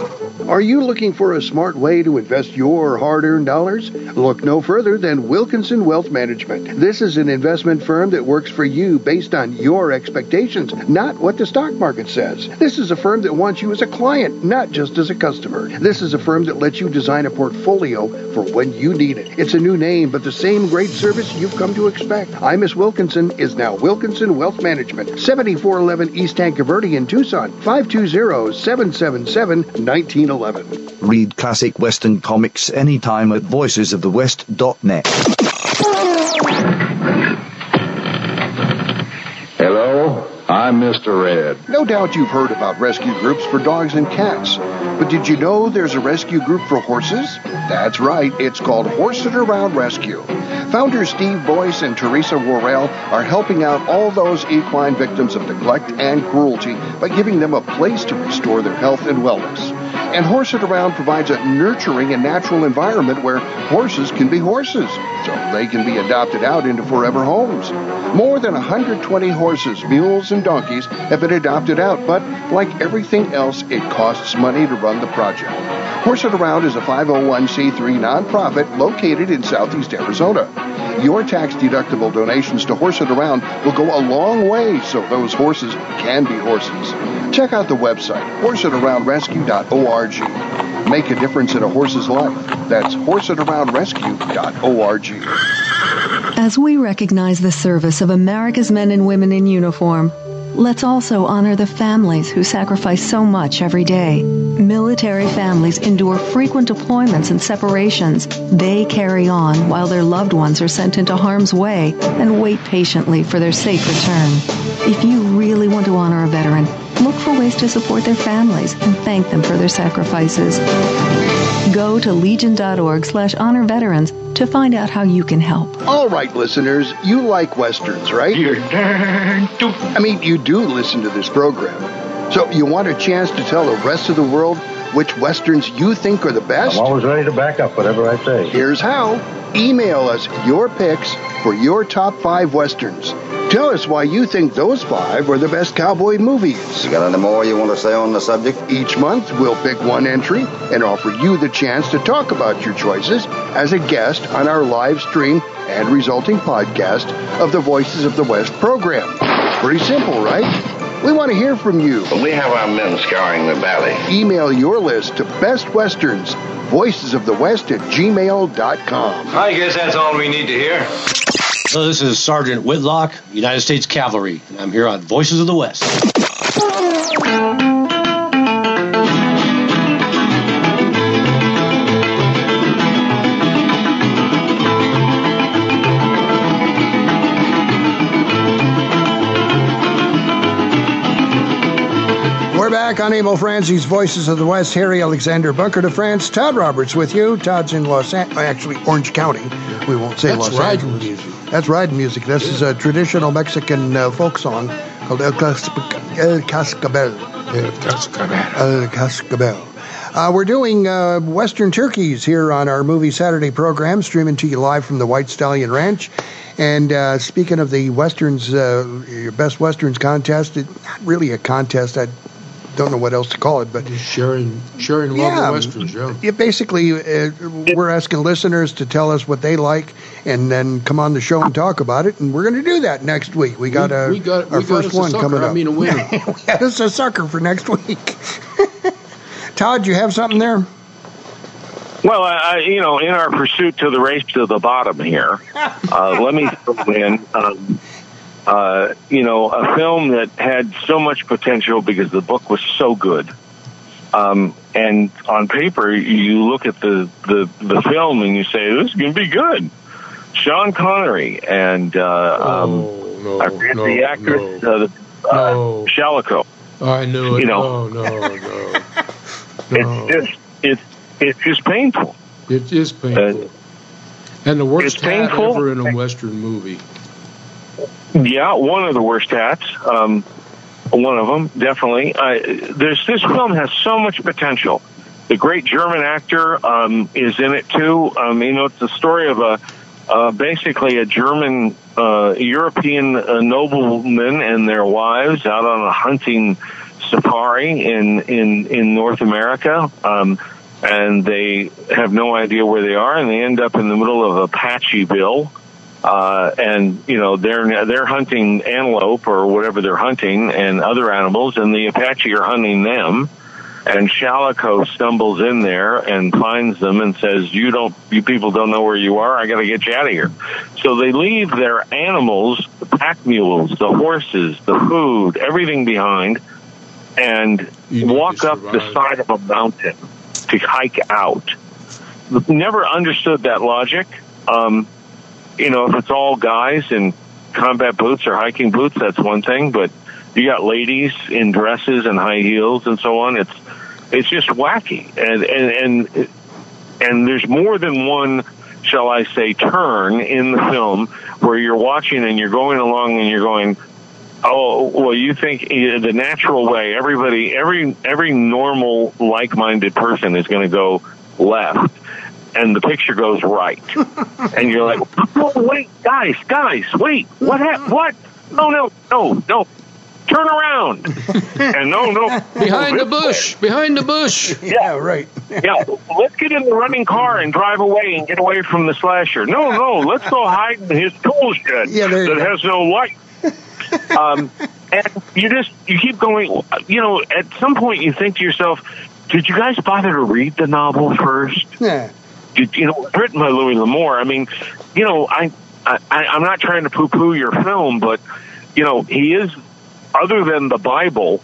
Are you looking for a smart way to invest your hard-earned dollars? Look no further than Wilkinson Wealth Management. This is an investment firm that works for you based on your expectations, not what the stock market says. This is a firm that wants you as a client, not just as a customer. This is a firm that lets you design a portfolio for when you need it. It's a new name, but the same great service you've come to expect. I Miss Wilkinson is now Wilkinson Wealth Management, seventy-four eleven East Tankerville in Tucson, five two zero, seven seven seven, one nine one one. Read classic Western comics anytime at voices of the west dot net. Hello, I'm Mister Ed. No doubt you've heard about rescue groups for dogs and cats, but did you know there's a rescue group for horses? That's right, it's called Horse It Around Rescue. Founders Steve Boyce and Teresa Worrell are helping out all those equine victims of neglect and cruelty by giving them a place to restore their health and wellness. And Horse It Around provides a nurturing and natural environment where horses can be horses, so they can be adopted out into forever homes. More than one hundred twenty horses, mules, and donkeys have been adopted out, but like everything else, it costs money to run the project. Horse It Around is a five oh one c three nonprofit located in southeast Arizona. Your tax-deductible donations to Horse It Around will go a long way so those horses can be horses. Check out the website, horse it around rescue dot org. Make a difference in a horse's life. That's horse it around rescue dot org. As we recognize the service of America's men and women in uniform, let's also honor the families who sacrifice so much every day. Military families endure frequent deployments and separations. They carry on while their loved ones are sent into harm's way and wait patiently for their safe return. If you really want to honor a veteran, look for ways to support their families and thank them for their sacrifices. Go to legion dot org slash honor veterans to find out how you can help. All right, listeners, you like Westerns, right? You're darn too. I mean, you do listen to this program. So you want a chance to tell the rest of the world which Westerns you think are the best? I'm always ready to back up whatever I say. Here's how. Email us your picks for your top five Westerns. Tell us why you think those five are the best cowboy movies. You got any more you want to say on the subject? Each month, we'll pick one entry and offer you the chance to talk about your choices as a guest on our live stream and resulting podcast of the Voices of the West program. Pretty simple, right? We want to hear from you. Well, we have our men scouring the valley. Email your list to Best Westerns, voices of the west at gmail dot com. I guess that's all we need to hear. So this is Sergeant Whitlock, United States Cavalry, and I'm here on Voices of the West. We're back on Abel Franzi's Voices of the West. Harry Alexander, Bunker to France. Todd Roberts with you. Todd's in Los Angeles, actually Orange County. We won't say That's Los right. Angeles. That's ride music. This is a traditional Mexican uh, folk song called El Cascabel. El Cascabel. El Cascabel. El Cascabel. Uh, we're doing uh, Western turkeys here on our Movie Saturday program, streaming to you live from the White Stallion Ranch. And uh, speaking of the Westerns, uh, your Best Westerns contest, it's not really a contest. I don't know what else to call it. But Just sharing, sharing love yeah, of Westerns, yeah. It basically, uh, we're asking listeners to tell us what they like, and then come on the show and talk about it. And we're going to do that next week. We got, a, we, we got our we first got one sucker, coming up. I mean, a winner. We had us a sucker for next week. Todd, you have something there? Well, I, you know, in our pursuit to the race to the bottom here, uh, let me throw in, um, uh, you know, a film that had so much potential because the book was so good. Um, and on paper, you look at the, the, the film and you say, this is going to be good. Sean Connery and uh, oh, um, no, I forget no, the actress, no, uh, uh, no. Shalako. I knew it. You know. No, no, no. no. It's just it's it's just painful. It is painful, uh, and the worst hat painful. ever in a Western movie. Yeah, one of the worst hats. Um, one of them, definitely. Uh, there's, this film has so much potential. The great German actor um, is in it, too. Um, you know, it's the story of a uh, basically a German, uh, European uh, nobleman and their wives out on a hunting safari in, in, in North America. Um, and they have no idea where they are, and they end up in the middle of Apache Bill. Uh, and, you know, they're, they're hunting antelope or whatever they're hunting and other animals, and the Apache are hunting them. And Shalako stumbles in there and finds them and says, you don't, you people don't know where you are. I got to get you out of here. So they leave their animals, the pack mules, the horses, the food, everything behind, and walk up the side of a mountain to hike out. Never understood that logic. Um, You know, if it's all guys in combat boots or hiking boots, that's one thing. But you got ladies in dresses and high heels and so on. It's it's just wacky, and and and, and there's more than one, shall I say, turn in the film where you're watching and you're going along and you're going, oh, well, you think the natural way, everybody, every every normal like-minded person is going to go left. And the picture goes right. And you're like, oh, wait, guys, guys, wait. What happened? What? No, no, no, no. Turn around. And no, no. Behind the bush. Way. Behind the bush. Yeah, yeah, right. Yeah, let's get in the running car and drive away and get away from the slasher. No, no, let's go hide in his tool shed yeah, that go. has no light. Um, and you just, you keep going. You know, at some point you think to yourself, did you guys bother to read the novel first? Yeah. You know, written by Louis L'Amour. I mean, you know, I, I, I'm not trying to poo-poo your film, but, you know, he is, other than the Bible,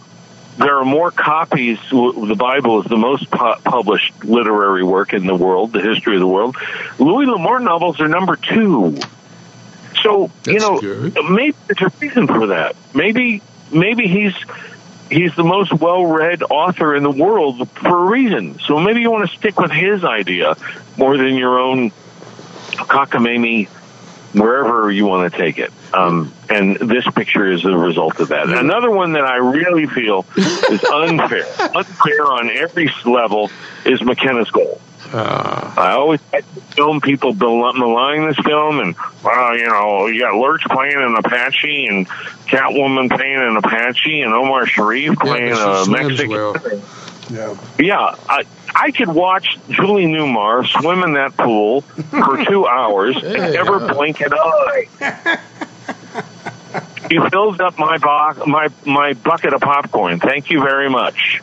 there are more copies. The Bible is the most pu- published literary work in the world, the history of the world. Louis L'Amour novels are number two. So, That's you know, good. maybe there's a reason for that. Maybe, maybe he's... He's the most well-read author in the world for a reason. So maybe you want to stick with his idea more than your own cockamamie, wherever you want to take it. Um, and this picture is the result of that. Another one that I really feel is unfair, unfair on every level, is McKenna's Gold. Uh, I always like this film. People malign this film, and well, you know, you got Lurch playing an Apache, and Catwoman playing an Apache, and Omar Sharif playing yeah, a Mexican. Well. Yeah, yeah. I, I could watch Julie Newmar swim in that pool for two hours yeah, and never yeah. blink an eye. You filled up my box, my my bucket of popcorn. Thank you very much.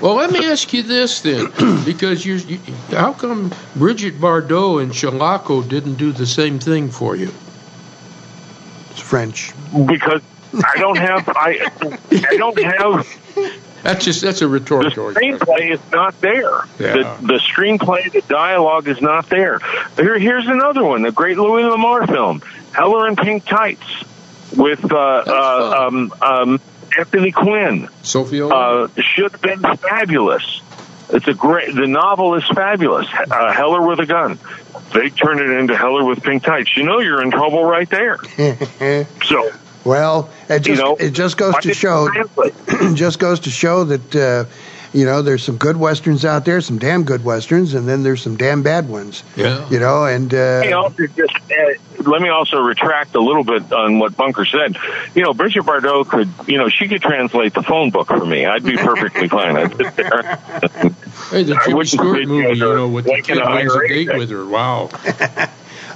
Well, let me ask you this then, because you're, you, how come Bridget Bardot and Shalako didn't do the same thing for you? It's French. Because I don't have I I don't have. That's just that's a rhetorical. The screenplay is not there. Yeah. The, the screenplay, the dialogue is not there. Here, here's another one, the great Louis L'Amour film, Heller in Pink Tights, with uh, uh, um, um, Anthony Quinn. Sophia uh, should have been fabulous. It's a great. The novel is fabulous. Uh, Heller with a Gun. They turned it into Heller with Pink Tights. You know you're in trouble right there. So. Well, it just, you know, it just goes to show, just goes to show that, uh, you know, there's some good Westerns out there, some damn good Westerns, and then there's some damn bad ones. Yeah. You know, and... Uh, you know, just, uh, let me also retract a little bit on what Bunker said. You know, Bridget Bardot could, you know, she could translate the phone book for me. I'd be perfectly fine. I'd sit there. Hey, the Jimmy Stewart movie, you know, with the kid wins a date with her. Wow.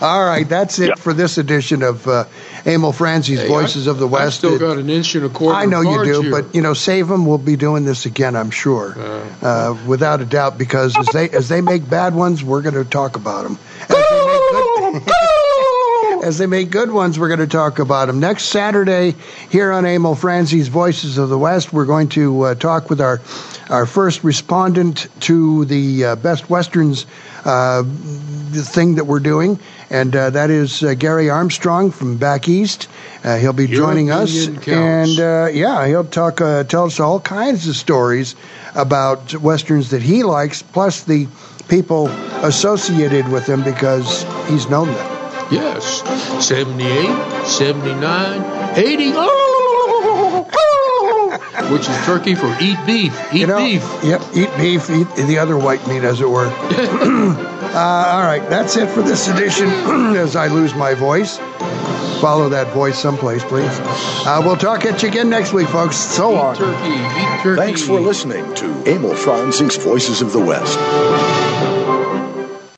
All right, that's it yeah. for this edition of uh, Emil Franzi's hey, Voices I, of the West. I still it, got an inch and a quarter. I know you do, here. But you know, save them. We'll be doing this again, I'm sure, uh, uh, without a doubt. Because as they as they make bad ones, we're going to talk about them. As they make good, as they make good ones, we're going to talk about them next Saturday here on Emil Franzi's Voices of the West. We're going to uh, talk with our our first respondent to the uh, Best Westerns uh, thing that we're doing. And uh, that is uh, Gary Armstrong from back east. Uh, he'll be joining us. And, uh, yeah, he'll talk, uh, tell us all kinds of stories about Westerns that he likes, plus the people associated with them because he's known them. Yes. seventy-eight, seventy-nine, eighty. Oh! Oh! which is turkey for eat beef, eat you know, beef. Yep, eat beef, eat the other white meat, as it were. uh, all right, that's it for this edition as I lose my voice. Follow that voice someplace, please. Uh, we'll talk at you again next week, folks. So eat long. Turkey, eat turkey. Thanks for listening to Emil Franzing's Voices of the West.